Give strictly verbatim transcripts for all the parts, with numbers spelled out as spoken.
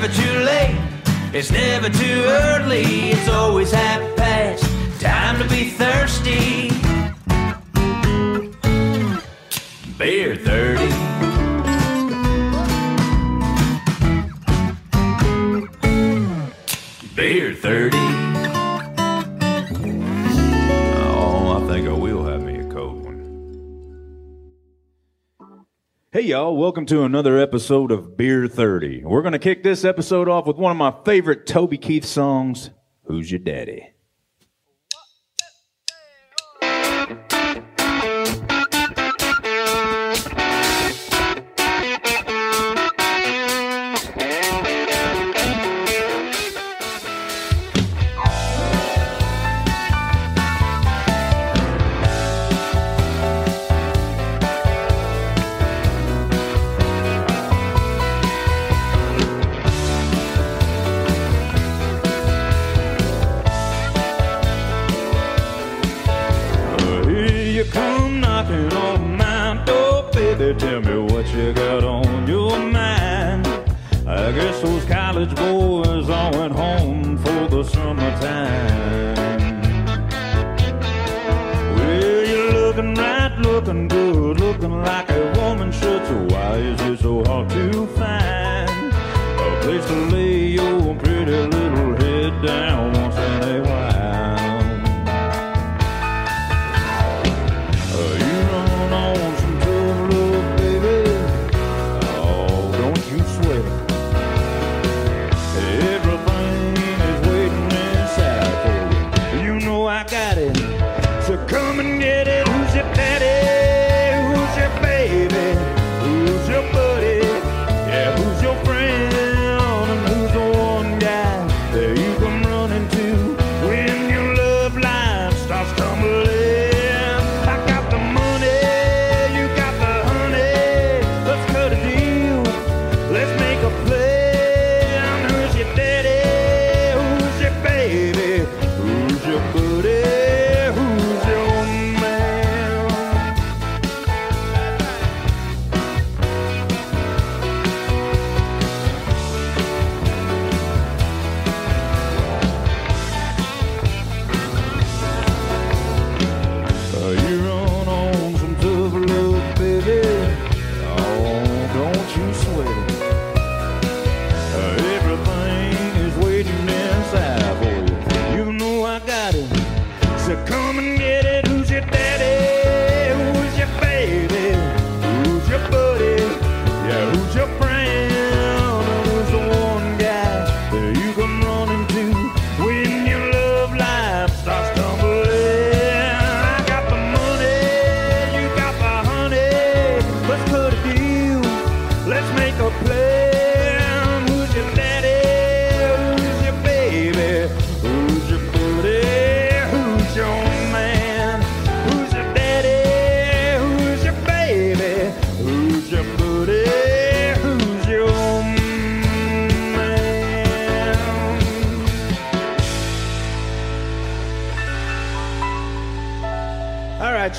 never too late, it's never too early, it's always half past, time to be thirsty. Beer thirty. Beer thirty. Oh, I think I will have me a cold one. Hey, y'all. Welcome to another episode of Beer thirty. We're going to kick this episode off with one of my favorite Toby Keith songs, Who's Your Daddy?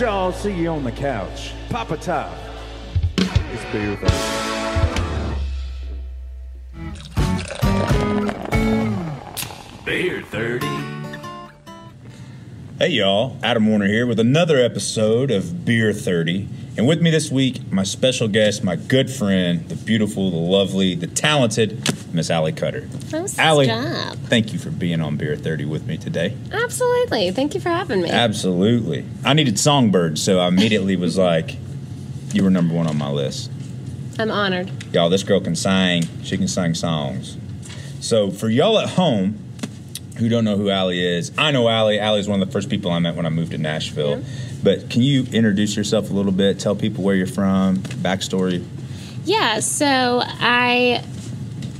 Y'all, see you on the couch. Pop a top. It's beer thirty. Beer thirty. Hey y'all, Adam Warner here with another episode of Beer thirty. And with me this week, my special guest, my good friend, the beautiful, the lovely, the talented Miss Allie Cutter. Nice Allie, job. Thank you for being on Beer thirty with me today. Absolutely. Thank you for having me. Absolutely. I needed Songbird, so I immediately was like, you were number one on my list. I'm honored. Y'all, this girl can sing. She can sing songs. So for y'all at home who don't know who Allie is, I know Allie. Allie's one of the first people I met when I moved to Nashville. Yeah. But can you introduce yourself a little bit? Tell people where you're from, backstory. Yeah, so I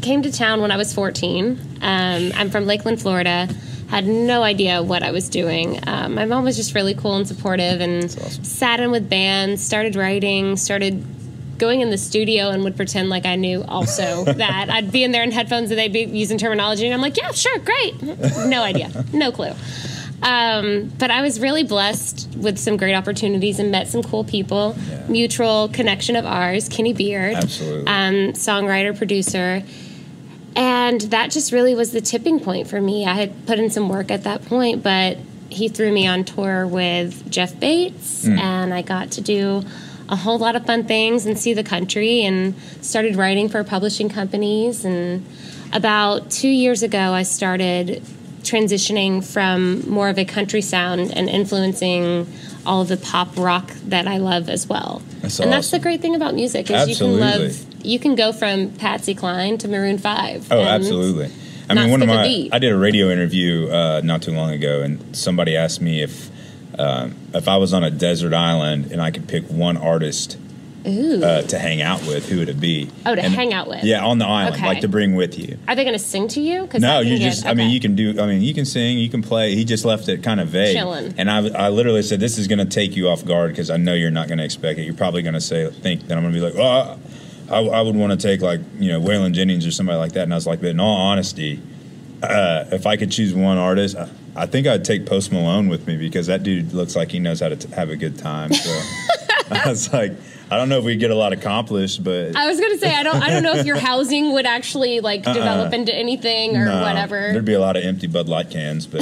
came to town when I was fourteen. Um, I'm from Lakeland, Florida. Had no idea what I was doing. Um, my mom was just really cool and supportive and That's awesome. Sat in with bands, started writing, started going in the studio and would pretend like I knew also that. I'd be in there in headphones and they'd be using terminology and I'm like, yeah, sure, great. No idea. No clue. Um, but I was really blessed with some great opportunities and met some cool people. Yeah. Mutual connection of ours, Kenny Beard. Absolutely. Um, songwriter, producer. And that just really was the tipping point for me. I had put in some work at that point, but he threw me on tour with Jeff Bates, mm. and I got to do a whole lot of fun things and see the country, and started writing for publishing companies. And about two years ago, I started transitioning from more of a country sound and influencing all of the pop rock that I love as well. That's and awesome. That's the great thing about music, is absolutely. you can love, you can go from Patsy Cline to Maroon five. Oh, absolutely. I mean, one of my, I did a radio interview uh, not too long ago, and somebody asked me if um, if I was on a desert island and I could pick one artist uh, to hang out with, who would it be? Oh, to and, hang out with? Yeah, on the island, okay. like to bring with you. Are they going to sing to you? Cause no, you just, good. I okay. mean, you can do, I mean, you can sing, you can play. He just left it kind of vague. Chilling. And I, I literally said, this is going to take you off guard, because I know you're not going to expect it. You're probably going to say, think that I'm going to be like, oh, I, I would want to take, like, you know, Waylon Jennings or somebody like that. And I was like, but in all honesty, uh, if I could choose one artist, I, I think I'd take Post Malone with me, because that dude looks like he knows how to t- have a good time. So I was like, I don't know if we get a lot accomplished, but I was going to say, I don't, I don't know if your housing would actually like uh-uh. develop into anything or no, whatever. There'd be a lot of empty Bud Light cans, but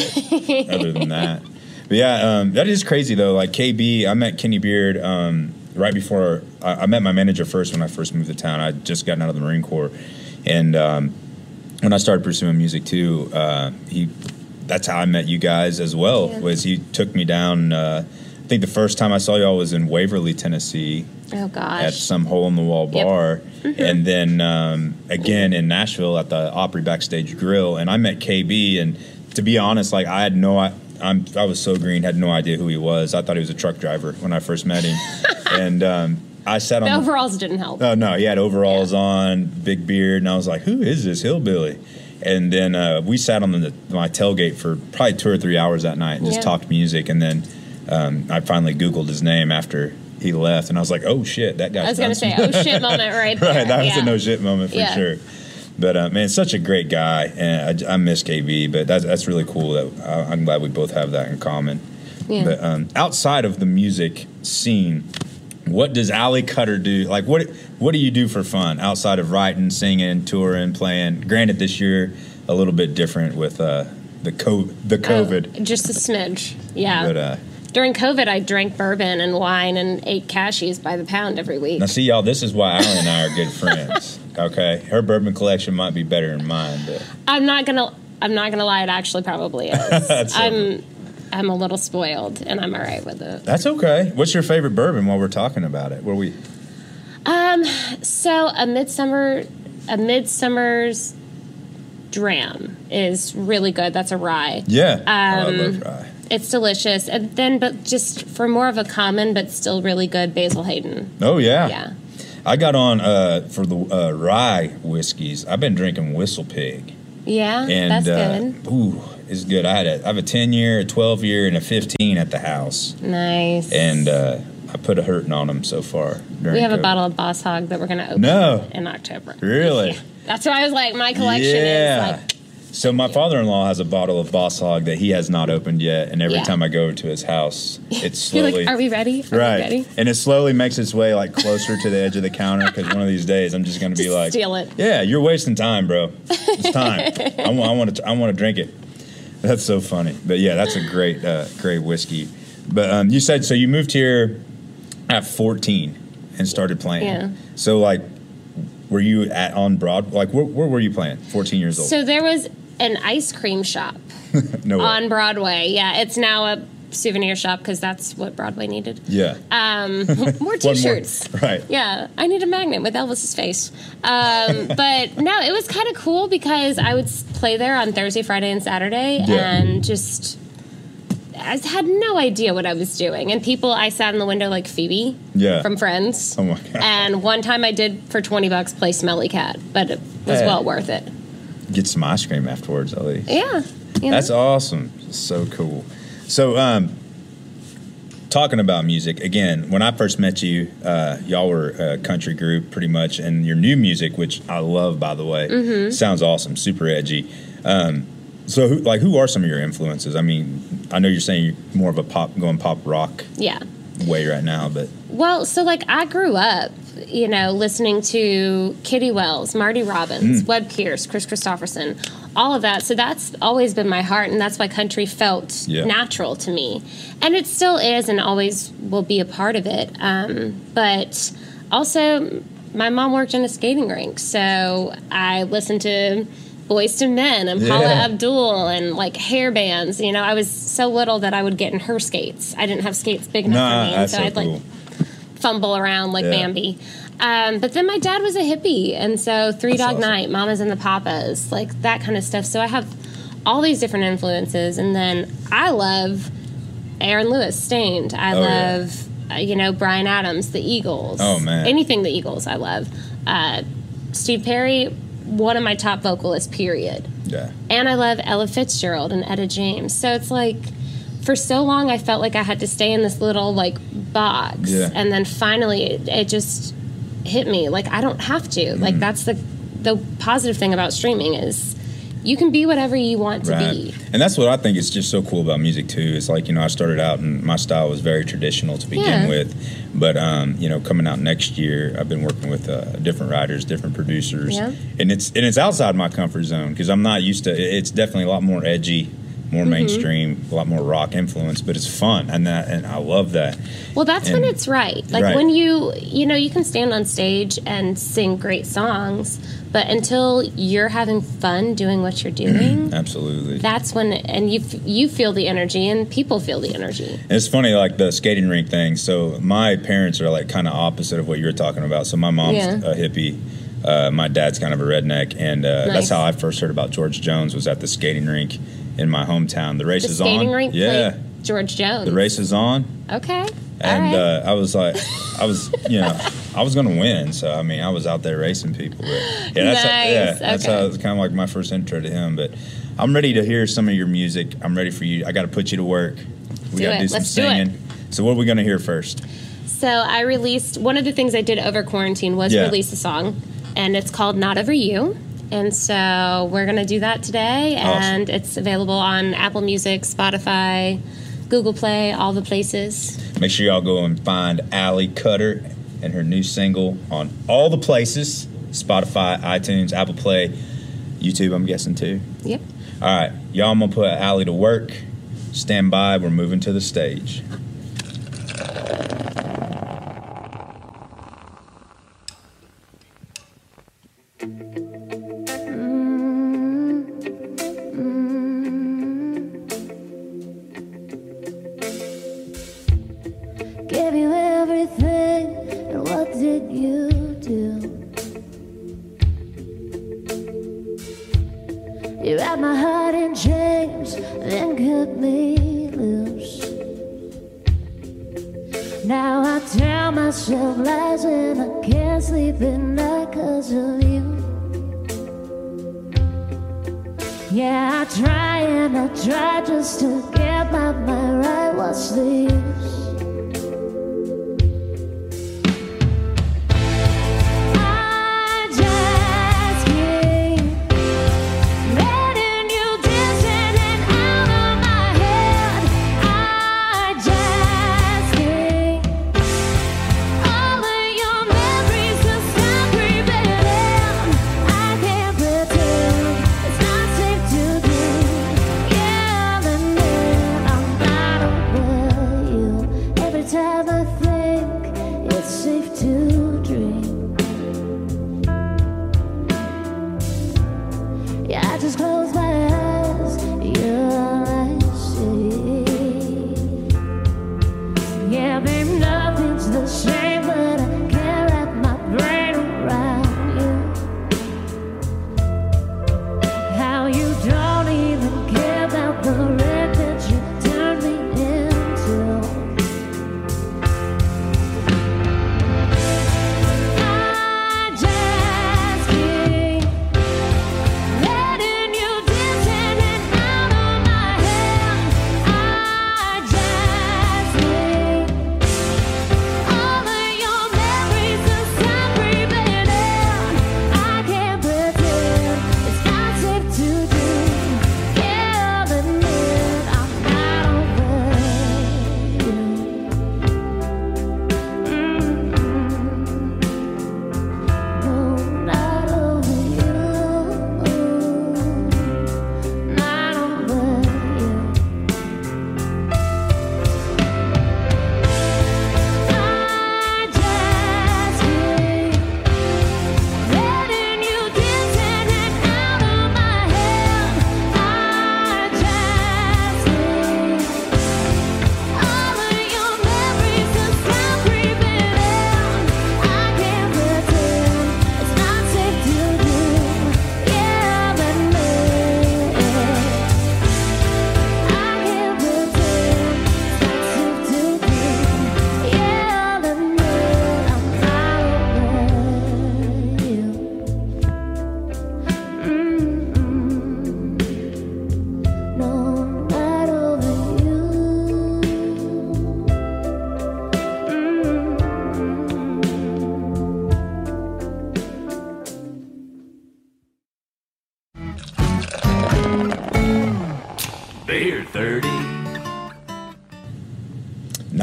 other than that, but yeah, um, that is crazy though. Like K B, I met Kenny Beard, um, right before I, I met my manager first when I first moved to town. I had just gotten out of the Marine Corps, and um, when I started pursuing music too, uh, he, that's how I met you guys as well. Yeah. Was he took me down? Uh, I think the first time I saw y'all was in Waverly, Tennessee. Oh gosh! At some hole in the wall bar, yep. mm-hmm. and then um, again in Nashville at the Opry Backstage Grill. And I met K B, and to be honest, like I had no, I, I'm I was so green, had no idea who he was. I thought he was a truck driver when I first met him, and um, I sat on the overalls the, didn't help. Oh no, he had overalls yeah. on, big beard, and I was like, who is this hillbilly? And then uh, we sat on the, my tailgate for probably two or three hours that night and just yeah. talked music. And then um, I finally Googled his name after he left. And I was like, oh, shit, that guy's I was going to say, oh, shit moment right there. Right, that yeah. was a no shit moment for yeah. sure. But, uh, man, such a great guy. And I, I miss K B, but that's, that's really cool. That I, I'm glad we both have that in common. Yeah. But um, outside of the music scene, what does Allie Cutter do? Like, what what do you do for fun outside of writing, singing, touring, playing? Granted, this year a little bit different with uh, the co- the COVID. Oh, just a smidge, yeah. But, uh, during COVID, I drank bourbon and wine and ate cashews by the pound every week. Now, see, y'all, this is why Allie and I are good friends. Okay, her bourbon collection might be better than mine, but I'm not gonna I'm not gonna lie. It actually probably is. That's I'm. So I'm a little spoiled, and I'm all right with it. That's okay. What's your favorite bourbon while we're talking about it? What are we? Um, so a midsummer, a midsummer's dram is really good. That's a rye. Yeah, um, oh, I love rye. It's delicious. And then, but just for more of a common, but still really good, Basil Hayden. Oh yeah, yeah. I got on uh, for the uh, rye whiskeys. I've been drinking Whistle Pig. Yeah, and, that's good. Uh, ooh. It's good. I had a, I have a ten-year, a twelve-year, and a fifteen at the house. Nice. And uh, I put a hurting on them so far. We have COVID. A bottle of Boss Hog that we're going to open no. in October. Really? Yeah. That's why I was like, my collection yeah. is like... So my father-in-law has a bottle of Boss Hog that he has not opened yet, and every yeah. time I go over to his house, it's slowly... You're like, are we ready? Are right. We ready? And it slowly makes its way, like, closer to the edge of the counter, because one of these days I'm just going to be like... steal it. Yeah, you're wasting time, bro. It's time. I, w- I want to I want to drink it. That's so funny. But, yeah, that's a great uh, great whiskey. But um, you said, so you moved here at fourteen and started playing. Yeah. So, like, were you at on Broadway? Like, where, where were you playing, fourteen years old? So there was an ice cream shop no on Broadway. Yeah, it's now a souvenir shop because that's what Broadway needed. Yeah. Um, more T-shirts. More. Right. Yeah, I need a magnet with Elvis's face. Um, but, no, it was kind of cool because I would play there on Thursday, Friday, and Saturday, yeah. and just I had no idea what I was doing. And people, I sat in the window like Phoebe yeah. from Friends. Oh, my God. And one time I did, for twenty bucks, play Smelly Cat, but it was hey. well worth it. Get some ice cream afterwards, at least. Yeah. You know? That's awesome. So cool. So, um, talking about music, again, when I first met you, uh, y'all were a country group pretty much, and your new music, which I love, by the way, mm-hmm. sounds awesome, super edgy. Um, so, who, like, who are some of your influences? I mean, I know you're saying you're more of a pop, going pop rock yeah. way right now, but... Well, so, like, I grew up, you know, listening to Kitty Wells, Marty Robbins, mm. Webb Pierce, Chris Christopherson, all of that. So that's always been my heart, and that's why country felt yeah. natural to me. And it still is and always will be a part of it. Um, but also, my mom worked in a skating rink, so I listened to Boyz two Men and Paula yeah. Abdul and, like, hair bands. You know, I was so little that I would get in her skates. I didn't have skates big enough nah, for me, and so, so I'd, cool. like, fumble around like yeah. Bambi. Um, but then my dad was a hippie, and so Three That's Dog awesome. Night, Mamas and the Papas, like, that kind of stuff. So I have all these different influences, and then I love Aaron Lewis, Stained. I oh, love, yeah. uh, you know, Bryan Adams, the Eagles. Oh, man. Anything the Eagles, I love. Uh, Steve Perry, one of my top vocalists, period. Yeah. And I love Ella Fitzgerald and Etta James. So it's like, for so long, I felt like I had to stay in this little, like, box. Yeah. And then finally, it, it just hit me. Like, I don't have to. Mm-hmm. Like, that's the the positive thing about streaming is you can be whatever you want right. to be. And that's what I think is just so cool about music, too. It's like, you know, I started out, and my style was very traditional to begin yeah. with. But, um, you know, coming out next year, I've been working with uh, different writers, different producers. Yeah. And it's and it's outside my comfort zone because I'm not used to it. It's definitely a lot more edgy. More mainstream, mm-hmm. a lot more rock influence, but it's fun, and that, and I love that. Well, that's and, when it's right. Like right. when you, you know, you can stand on stage and sing great songs, but until you're having fun doing what you're doing, absolutely, that's when. And you you feel the energy, and people feel the energy. And it's funny, like the skating rink thing. So my parents are like kind of opposite of what you're talking about. So my mom's yeah. a hippie. Uh, my dad's kind of a redneck, and uh, nice. That's how I first heard about George Jones was at the skating rink. In my hometown, the race the is on. The skating rink yeah. played George Jones. The race is on. Okay. And right. uh, I was like, I was, you know, I was going to win. So, I mean, I was out there racing people. But yeah, that's nice. How, yeah, okay. that's how it was kind of like my first intro to him. But I'm ready to hear some of your music. I'm ready for you. I got to put you to work. We got to do some Let's singing. Do it. So, what are we going to hear first? So, I released one of the things I did over quarantine was yeah. release a song, and it's called Not Over You. And so we're going to do that today, and awesome. It's available on Apple Music, Spotify, Google Play, all the places. Make sure y'all go and find Allie Cutter and her new single on all the places, Spotify, iTunes, Apple Play, YouTube, I'm guessing, too. Yep. All right, y'all, I'm going to put Allie to work. Stand by. We're moving to the stage.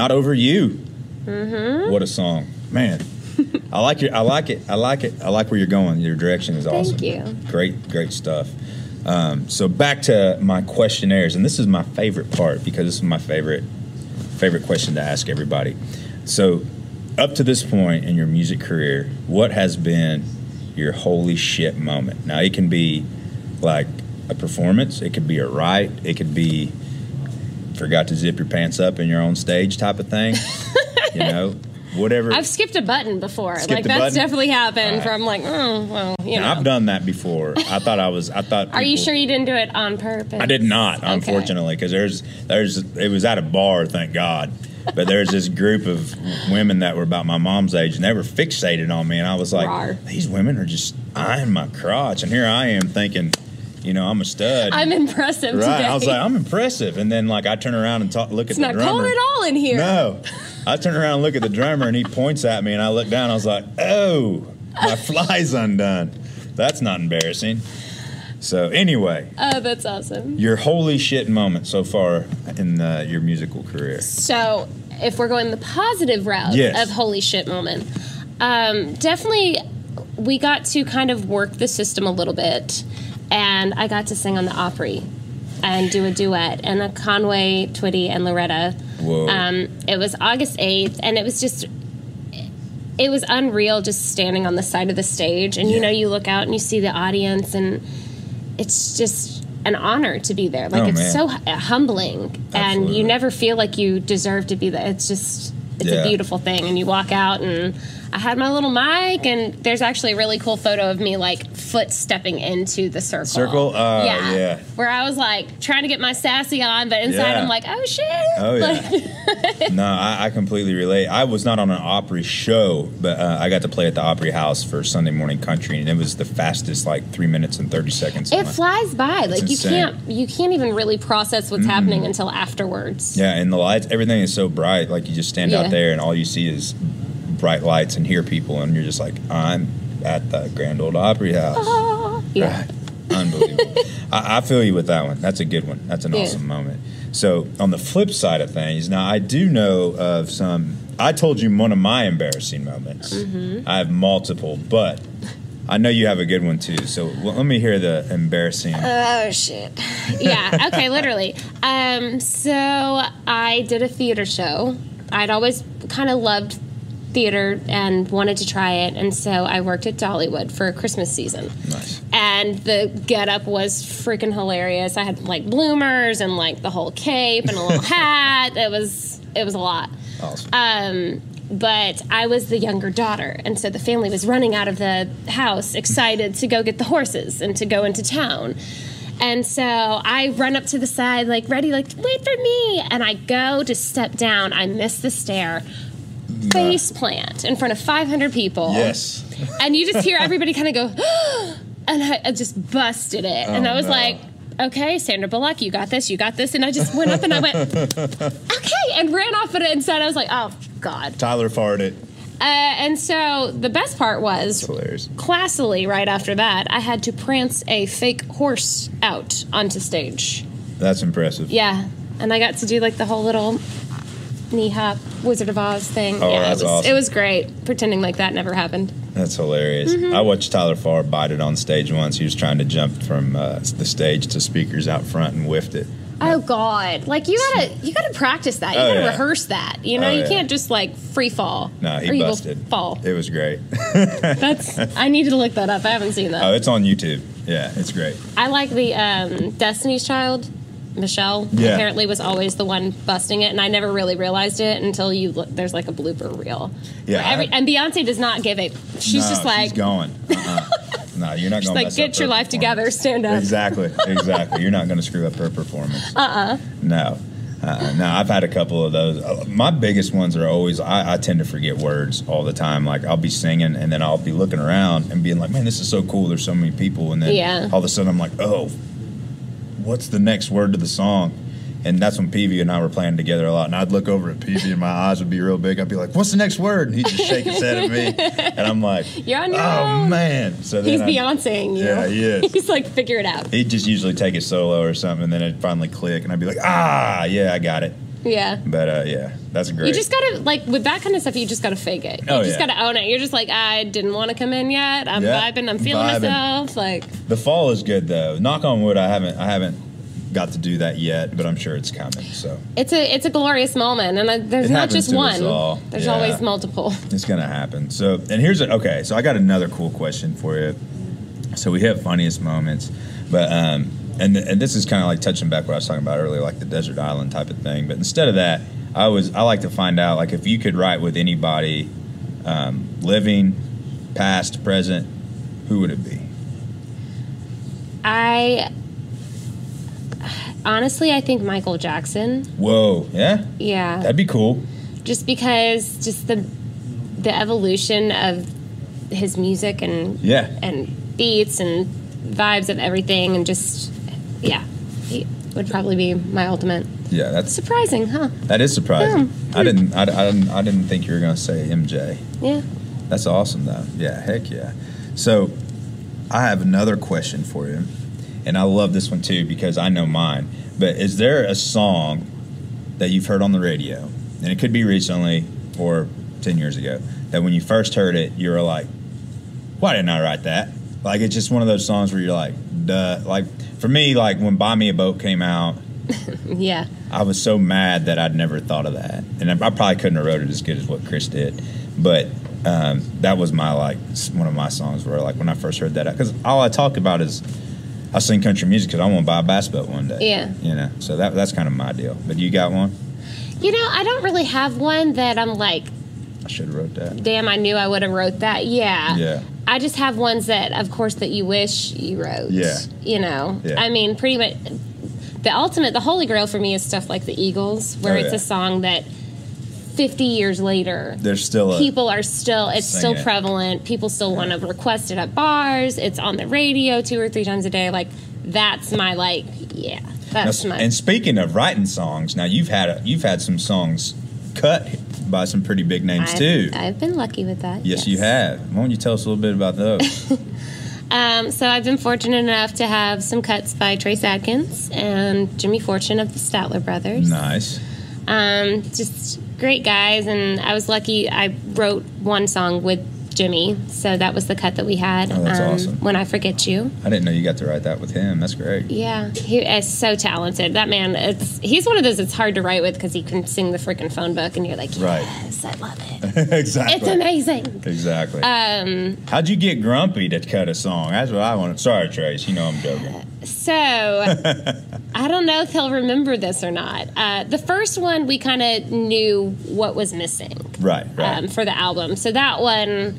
Not Over You. Mm-hmm. What a song. Man. I like your, I like it. I like it. I like where you're going. Your direction is awesome. Thank you. Great, great stuff. Um, so back to my questionnaires, and this is my favorite part because this is my favorite favorite question to ask everybody. So up to this point in your music career, what has been your holy shit moment? Now, it can be like a performance. It could be a write. It could be forgot to zip your pants up in your own stage type of thing, you know? Whatever. I've skipped a button before. Skipped like that's button? Definitely happened. Right. Where I'm like, oh well, you now, know. I've done that before. I thought I was. I thought. People, are you sure you didn't do it on purpose? I did not, okay. Unfortunately, because there's there's it was at a bar, thank God. But there's this group of women that were about my mom's age, and they were fixated on me, and I was like, Rar. These women are just eyeing my crotch, and here I am thinking, you know, I'm a stud. I'm impressive. Right. Today. I was like, I'm impressive, and then like I turn around and talk, look it's at the drummer. It's not cold at all in here. No. I turn around and look at the drummer, and he points at me, and I look down, and I was like, oh, my fly's undone. That's not embarrassing. So anyway. Oh, that's awesome. Your holy shit moment so far in uh, your musical career. So if we're going the positive route yes. of holy shit moment, um, definitely we got to kind of work the system a little bit, and I got to sing on the Opry and do a duet, and a Conway, Twitty, and Loretta. Whoa. Um, it was August eighth, and it was just, it was unreal just standing on the side of the stage. And, yeah. you know, you look out and you see the audience, and it's just an honor to be there. Like, oh, it's man. so h- humbling. Absolutely. And you never feel like you deserve to be there. It's just, it's yeah. a beautiful thing. And you walk out, and I had my little mic, and there's actually a really cool photo of me, like, foot stepping into the circle. Circle? Uh, yeah. yeah. Where I was, like, trying to get my sassy on, but inside yeah. I'm like, oh, shit. Oh, yeah. Like, no, I, I completely relate. I was not on an Opry show, but uh, I got to play at the Opry House for Sunday Morning Country, and it was the fastest, like, three minutes and thirty seconds. It flies by. Like, you can't, you can't even really process what's mm. happening until afterwards. Yeah, and the lights, everything is so bright. Like, you just stand yeah. out there, and all you see is bright lights and hear people, and you're just like, I'm at the Grand Ole Opry House. Oh, yeah. Right. Unbelievable. I, I feel you with that one. That's a good one. That's an yeah. awesome moment. So on the flip side of things, now I do know of some, I told you one of my embarrassing moments. Mm-hmm. I have multiple, but I know you have a good one too. So well, let me hear the embarrassing. Oh, shit. Yeah. Okay. Literally. Um, so I did a theater show. I'd always kind of loved theater and wanted to try it, and so I worked at Dollywood for Christmas season. Nice. And the getup was freaking hilarious. I had like bloomers and like the whole cape and a little hat. It was it was a lot. Awesome. Um, but I was the younger daughter, and so the family was running out of the house excited to go get the horses and to go into town. And so I run up to the side like ready, like wait for me, and I go to step down. I miss the stair. Face plant in front of five hundred people. Yes. And you just hear everybody kind of go, oh, and I, I just busted it. Oh, and I was no. like, okay, Sandra Bullock, you got this, you got this. And I just went up and I went, okay, and ran off at it. Inside, I was like, oh, God. Tyler farted. Uh, and so the best part was, classily right after that, I had to prance a fake horse out onto stage. That's impressive. Yeah. And I got to do like the whole little knee hop Wizard of Oz thing. Oh, yeah, that's it was, awesome. It was great. Pretending like that never happened. That's hilarious. Mm-hmm. I watched Tyler Farr bite it on stage once. He was trying to jump from uh, the stage to speakers out front and whiffed it. Oh God! Like you gotta, you gotta practice that. You oh, gotta yeah. rehearse that. You know, oh, you yeah. can't just like free fall. No, he or you busted. Will fall. It was great. That's. I need to look that up. I haven't seen that. Oh, it's on YouTube. Yeah, it's great. I like the um, Destiny's Child. Michelle yeah. apparently was always the one busting it, and I never really realized it until you look, there's like a blooper reel. Yeah, every, I, and Beyonce does not give a. She's no, just like she's going. Uh-uh. No, you're not going. Like, get your life together, stand up. Exactly, exactly. You're not going to screw up her performance. Uh uh-uh. uh. No, uh-uh. no. I've had a couple of those. My biggest ones are always. I, I tend to forget words all the time. Like I'll be singing, and then I'll be looking around and being like, "Man, this is so cool. There's so many people," and then yeah. all of a sudden I'm like, "Oh." What's the next word to the song? And that's when Peavy and I were playing together a lot. And I'd look over at Peavy, and my eyes would be real big. I'd be like, "What's the next word?" And he'd just shake his head at me, and I'm like, "You're on your oh own. Man!" So then he's Beyonceing you. Yeah, he is. He's like, "Figure it out." He'd just usually take a solo or something, and then it'd finally click, and I'd be like, "Ah, yeah, I got it." Yeah. But, uh, yeah, that's great. You just got to, like, with that kind of stuff, you just got to fake it. You oh, just yeah. got to own it. You're just like, I didn't want to come in yet. I'm yeah. vibing. I'm feeling vibing. myself. Like, the fall is good, though. Knock on wood, I haven't I haven't got to do that yet, but I'm sure it's coming. So It's a it's a glorious moment, and I, there's it not just one. There's yeah. always multiple. It's going to happen. So, and here's a, okay, so I got another cool question for you. So we hit funniest moments, but um, and th- and this is kind of like touching back what I was talking about earlier, like the desert island type of thing. But instead of that, I was I like to find out, like, if you could write with anybody, um, living, past, present, who would it be? I honestly, I think Michael Jackson. Whoa, yeah, yeah, that'd be cool. Just because, just the the evolution of his music and yeah and. beats and vibes of everything, and just yeah it would probably be my ultimate. Yeah, that's surprising, huh? That is surprising. Yeah. I didn't I, I didn't I didn't think you were gonna say M J. Yeah, that's awesome though. Yeah, heck yeah. So I have another question for you, and I love this one too because I know mine, but is there a song that you've heard on the radio, and it could be recently or ten years ago, that when you first heard it you were like, why didn't I write that? Like, it's just one of those songs where you're like, duh. Like, for me, like, when Buy Me a Boat came out, yeah, I was so mad that I'd never thought of that. And I, I probably couldn't have wrote it as good as what Chris did. But um, that was my, like, one of my songs where, like, when I first heard that, because all I talk about is I sing country music because I want to buy a bass boat one day. Yeah. You know, so that that's kind of my deal. But you got one? You know, I don't really have one that I'm like, I should have wrote that. Damn, I knew I would have wrote that. Yeah. Yeah. I just have ones that, of course, that you wish you wrote. Yeah. You know? Yeah. I mean, pretty much the ultimate, the holy grail for me is stuff like the Eagles, where oh, it's yeah. a song that fifty years later, there's still a, people are still, it's still it. prevalent. People still yeah. want to request it at bars. It's on the radio two or three times a day. Like, that's my, like, yeah, that's now, my. And speaking of writing songs, now you've had a, you've had some songs cut by some pretty big names I've, too. I've been lucky with that. Yes, yes, you have. Why don't you tell us a little bit about those? um, so I've been fortunate enough to have some cuts by Trace Adkins and Jimmy Fortune of the Statler Brothers. Nice. Um, just great guys, and I was lucky. I wrote one song with Jimmy, so that was the cut that we had. Oh, that's um, awesome. When I Forget You. I didn't know you got to write that with him. That's great. Yeah, he is so talented. That man, it's he's one of those it's hard to write with because he can sing the freaking phone book, and you're like, yes, right. I love it. Exactly. It's amazing. Exactly. Um, How'd you get grumpy to cut a song? That's what I wanted. Sorry, Trace. You know I'm joking. So, I don't know if he'll remember this or not. Uh, the first one, we kind of knew what was missing. Right, right. Um, for the album. So that one,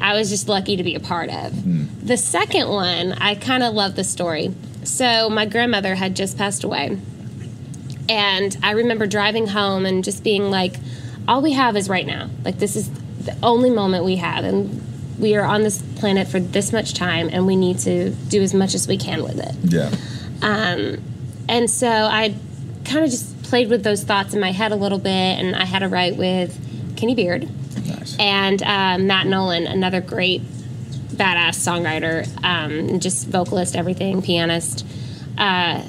I was just lucky to be a part of. Mm. The second one, I kind of love the story. So my grandmother had just passed away. And I remember driving home and just being like, all we have is right now. Like, this is the only moment we have. And we are on this planet for this much time, and we need to do as much as we can with it. Yeah. Um, and so I kind of just played with those thoughts in my head a little bit, and I had a write with Kenny Beard. Nice. And uh, Matt Nolan, another great badass songwriter, um, just vocalist, everything, pianist. Uh,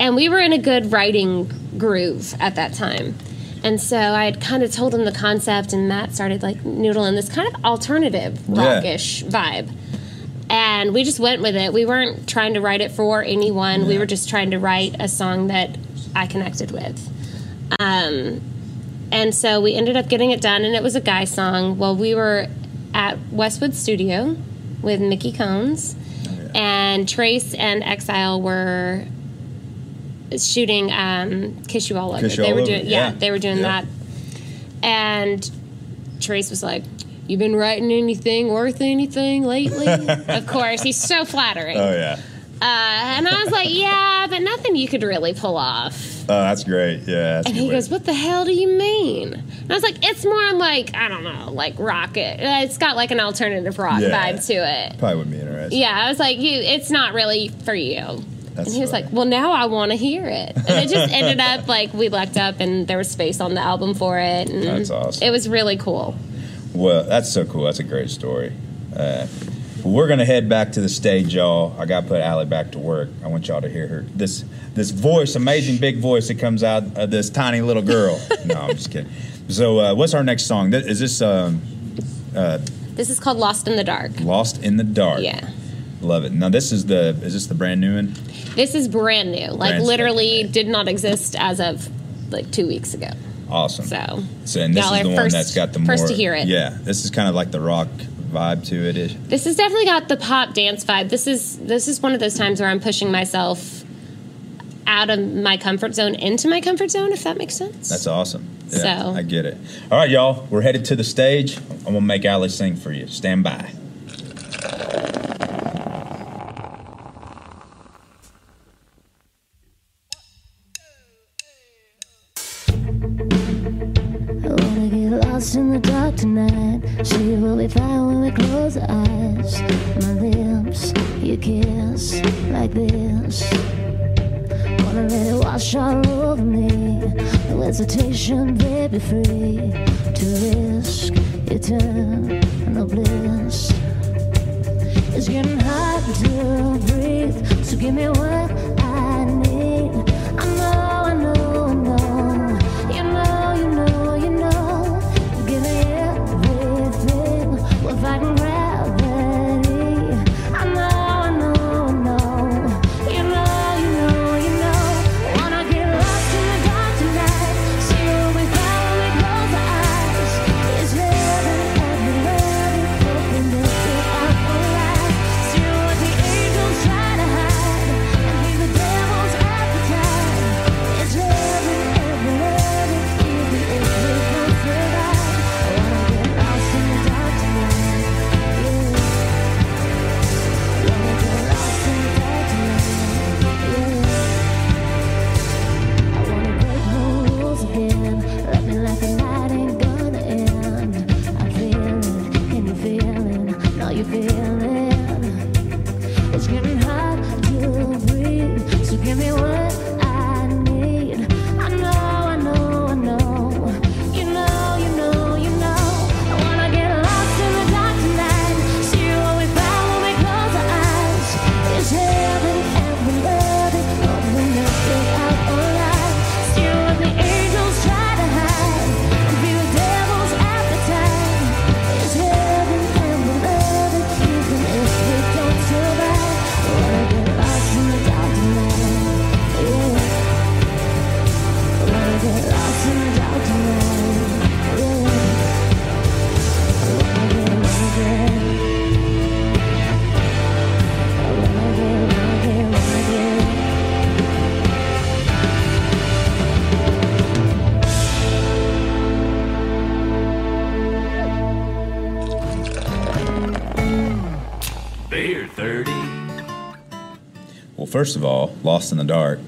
and we were in a good writing groove at that time. And so I had kind of told him the concept, and Matt started, like, noodling this kind of alternative rockish yeah. vibe. And we just went with it. We weren't trying to write it for anyone. Yeah. We were just trying to write a song that I connected with. Um, and so we ended up getting it done, and it was a guy song. Well, we were at Westwood Studio with Mickey Combs, yeah. and Trace and Exile were shooting um, Kiss You All Over. Kiss You they all were doing, over. Yeah, yeah, they were doing yeah. that. And Trace was like, you been writing anything worth anything lately? Of course, he's so flattering. Oh, yeah. Uh, and I was like, yeah, but nothing you could really pull off. Oh, that's great. Yeah. That's and he way. goes, what the hell do you mean? And I was like, it's more like, I don't know, like rocket. It's got like an alternative rock yeah, vibe to it. Probably wouldn't be interesting. Yeah, I was like, you, it's not really for you. That's and he was funny. like, well, now I want to hear it. And it just ended up like we lucked up, and there was space on the album for it. And that's awesome. It was really cool. Well, that's so cool. That's a great story. Uh, Well, we're going to head back to the stage, y'all. I got to put Allie back to work. I want y'all to hear her. This this voice, amazing big voice that comes out of this tiny little girl. No, I'm just kidding. So uh, what's our next song? Is this... Um, uh, this is called Lost in the Dark. Lost in the Dark. Yeah. Love it. Now, this is the... Is this the brand new one? This is brand new. Brand like, literally did not exist as of, like, two weeks ago. Awesome. So, so and this y'all is the first, one that's got the more... First to hear it. Yeah. This is kind of like the rock... vibe to it ish. This has definitely got the pop dance vibe. This is this is one of those times where I'm pushing myself out of my comfort zone into my comfort zone, if that makes sense. That's awesome. Yeah, so I get it. All right, y'all, we're headed to the stage. I'm gonna make Allie sing for you. Stand by. Lost in the dark tonight. See what we find when we close our eyes. My lips, you kiss like this. Wanna let it wash all over me. No hesitation, baby, free to risk your turn and the bliss. It's getting hard to breathe, so give me what I need. I know, I know, I know. You know, you know, you know. We're fighting gravity. I know, I know, I know. You know, you know, you know. Wanna get lost in the dark tonight. See what we find when we close our eyes. It's living at the end, hoping this is our whole life. See what the angels try to hide, and leave the devil's appetite. It's living at the end, even if we can survive. Wanna get lost in the dark tonight. First of all, Lost in the Dark,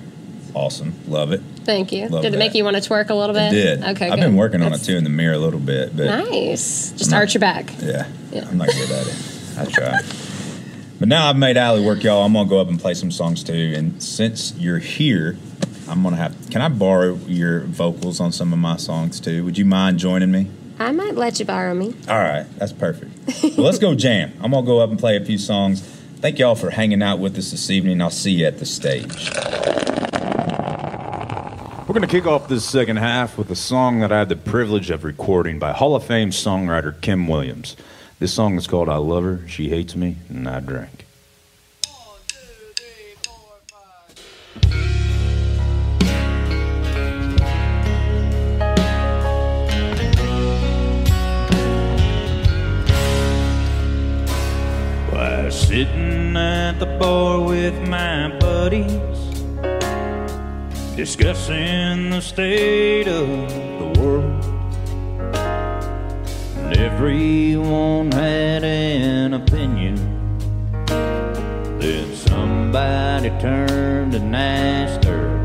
awesome, love it. Thank you. Love did it that. Make you want to twerk a little bit? It did. Okay, I've good. Been working on That's... it too in the mirror a little bit. But nice. Just not, arch your back. Yeah, yeah. I'm not good at it. I try. But now I've made Allie work, y'all. I'm gonna go up and play some songs too. And since you're here, I'm gonna have. Can I borrow your vocals on some of my songs too? Would you mind joining me? I might let you borrow me. All right, that's perfect. Well, let's go jam. I'm gonna go up and play a few songs. Thank y'all for hanging out with us this evening. I'll see you at the stage. We're going to kick off this second half with a song that I had the privilege of recording by Hall of Fame songwriter Kim Williams. This song is called I Love Her, She Hates Me, and I Drink. Sitting at the bar with my buddies, discussing the state of the world. And everyone had an opinion. Then somebody turned and asked her,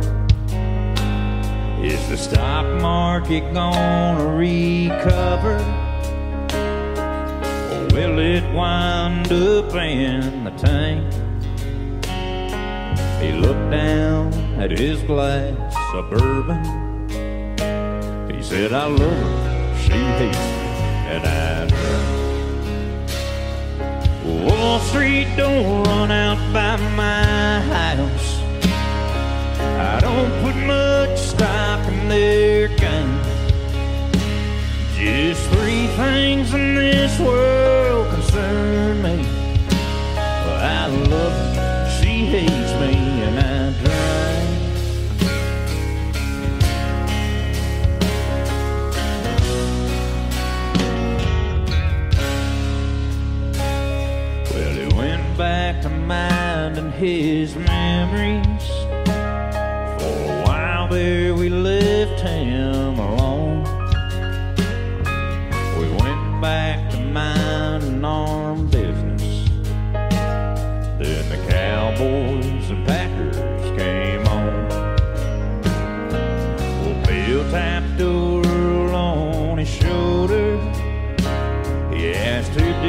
is the stock market gonna recover? Will it wind up in the tank? He looked down at his glass of bourbon. He said, I love her, she hates me, and I drink. Wall Street don't run out by my house. I don't put much stock in their kind. Just three things in this world concern me. I love her, she hates me, and I drown. Well, it went back to mind and his memories. For a while there we left him alone. We went back to mind and armed business. Then the Cowboys and Packers came on. Well, Bill tapped the world on his shoulder. He asked her, do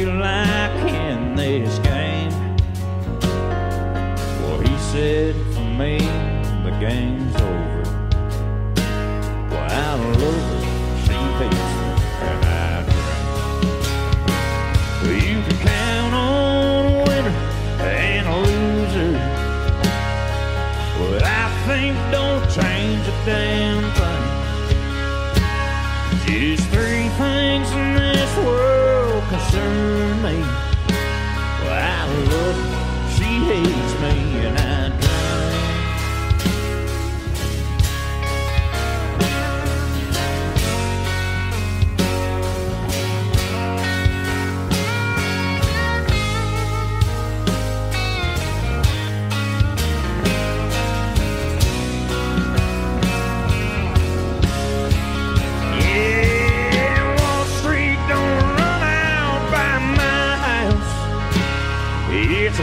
you like in this game? Well, he said, for me, the game's over. Well, I love her, she hates me, and I drown. Well, you can count on and a loser. Well, I think don't change a damn thing. Just three things in this world concern me. Well, I love her, she hates me, and I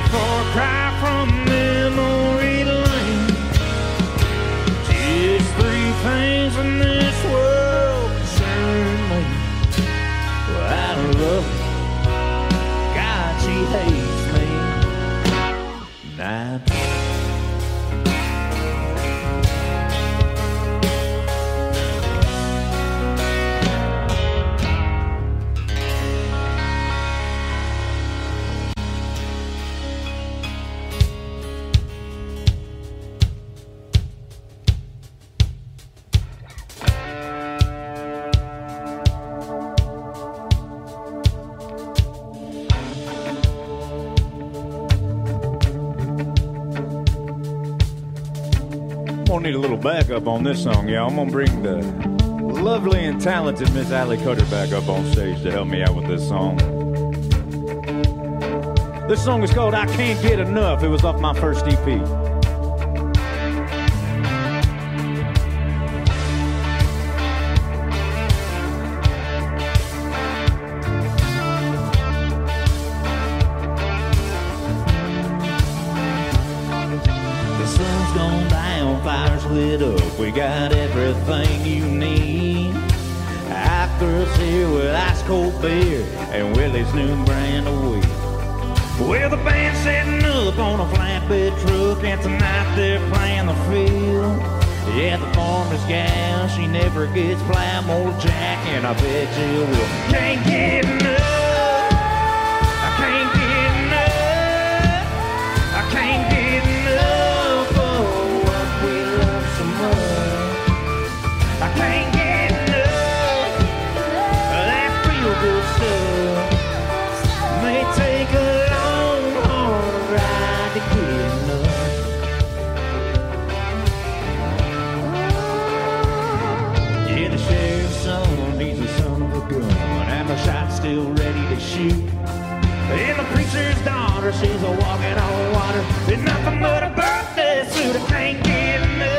far cry from memory lane. Just three things in this world concern me. Well, I love her, God, she hates me, and I need a little backup on this song, y'all. I'm gonna bring the lovely and talented Miss Allie Cutter back up on stage to help me out with this song. This song is called I Can't Get Enough. It was off my first E P. We got everything you need. After us here with ice cold beer and Willie's new brand of weed. Well, the band's setting up on a flatbed truck, and tonight they're playing the field. Yeah, the farmer's gal, she never gets plowed more jack, and I bet you will. Can't get enough. I can't get enough. I can't get enough of what we love so much. I can't get enough of that real good stuff. May take a long, hard ride to get enough. Yeah, the sheriff's son, he's the son of a gun, and the shot's still ready to shoot. And the preacher's daughter, she's a walking on water. There's nothing but a birthday suit. I can't get enough.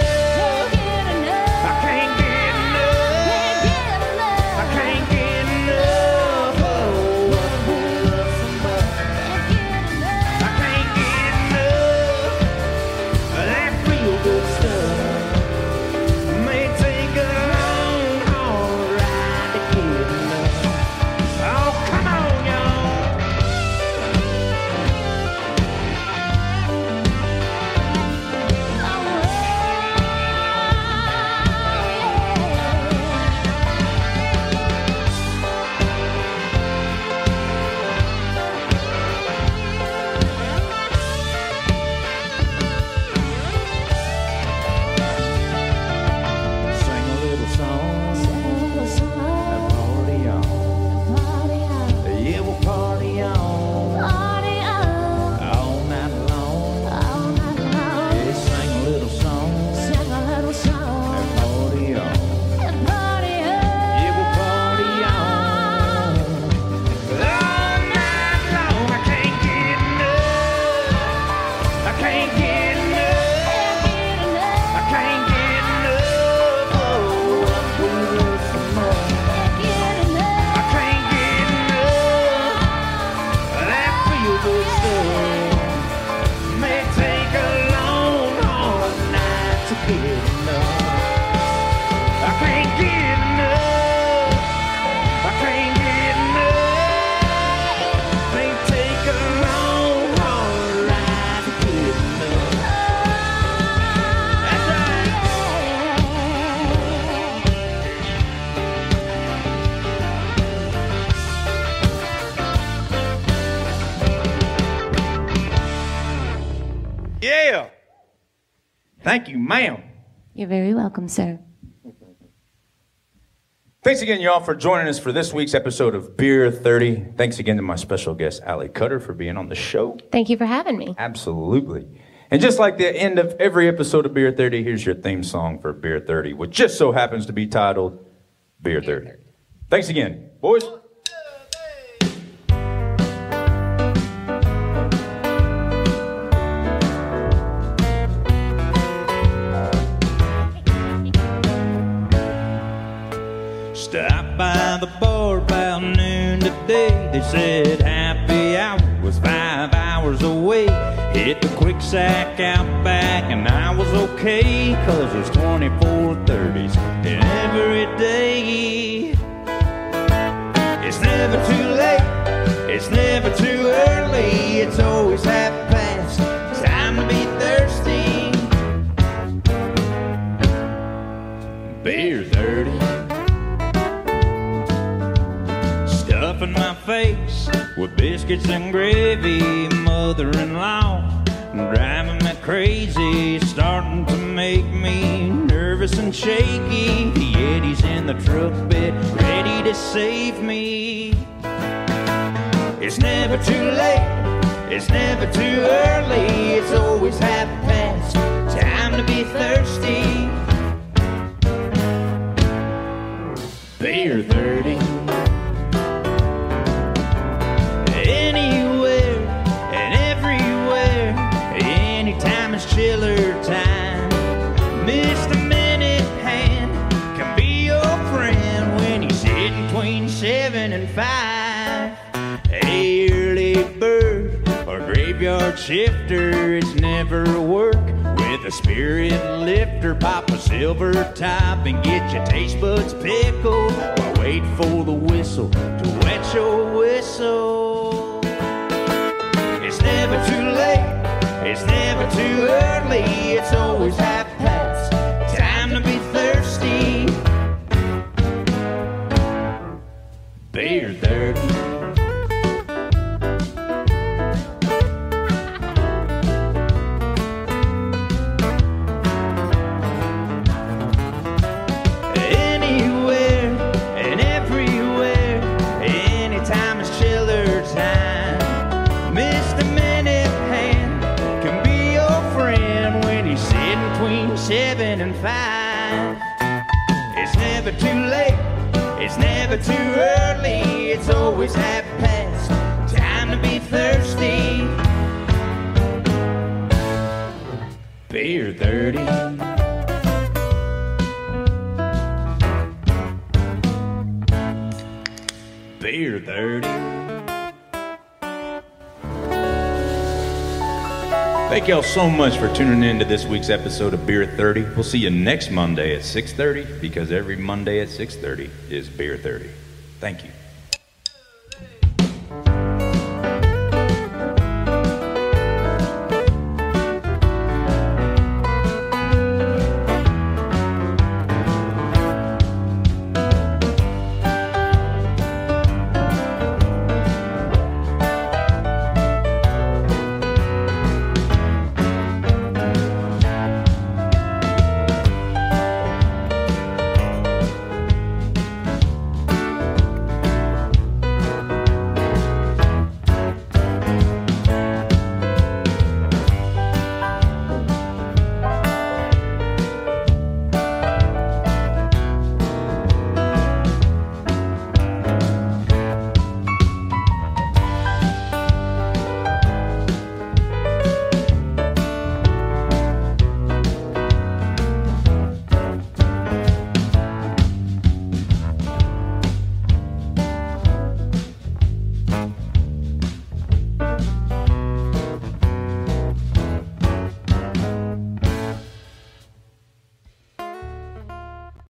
Yeah. Thank you, ma'am. You're very welcome, sir. Thanks again, y'all, for joining us for this week's episode of Beer thirty. Thanks again to my special guest, Allie Cutter, for being on the show. Thank you for having me. Absolutely. And just like the end of every episode of Beer thirty, here's your theme song for Beer thirty, which just so happens to be titled Beer thirty. Thanks again, boys. By the bar about noon today, they said happy hour was five hours away. Hit the quick sack out back and I was okay, cause there's twenty-four thirties in every day. It's never too late, it's never too early, it's always half past, it's time to be thirsty. Beer thirty. In my face with biscuits and gravy, mother-in-law driving me crazy, starting to make me nervous and shaky. The Yeti's in the truck bed, ready to save me. It's never too late, it's never too early, it's always half past, time to be thirsty. Beer thirty. Chiller time, Mister Minute Hand can be your friend when he's sitting between seven and five. Early bird or graveyard shifter, it's never work with a spirit lifter. Pop a silver top and get your taste buds pickled while wait for the whistle to wet your whistle. It's never too late, it's never too early, it's always half past, time to be thirsty. Beer thirty. Anywhere and everywhere, anytime it's chiller time, Mister Seven and five. It's never too late, it's never too early, it's always half past, time to be thirsty. Beer thirty. Beer thirty. Thank y'all so much for tuning in to this week's episode of Beer thirty. We'll see you next Monday at six thirty, because every Monday at six thirty is Beer thirty. Thank you.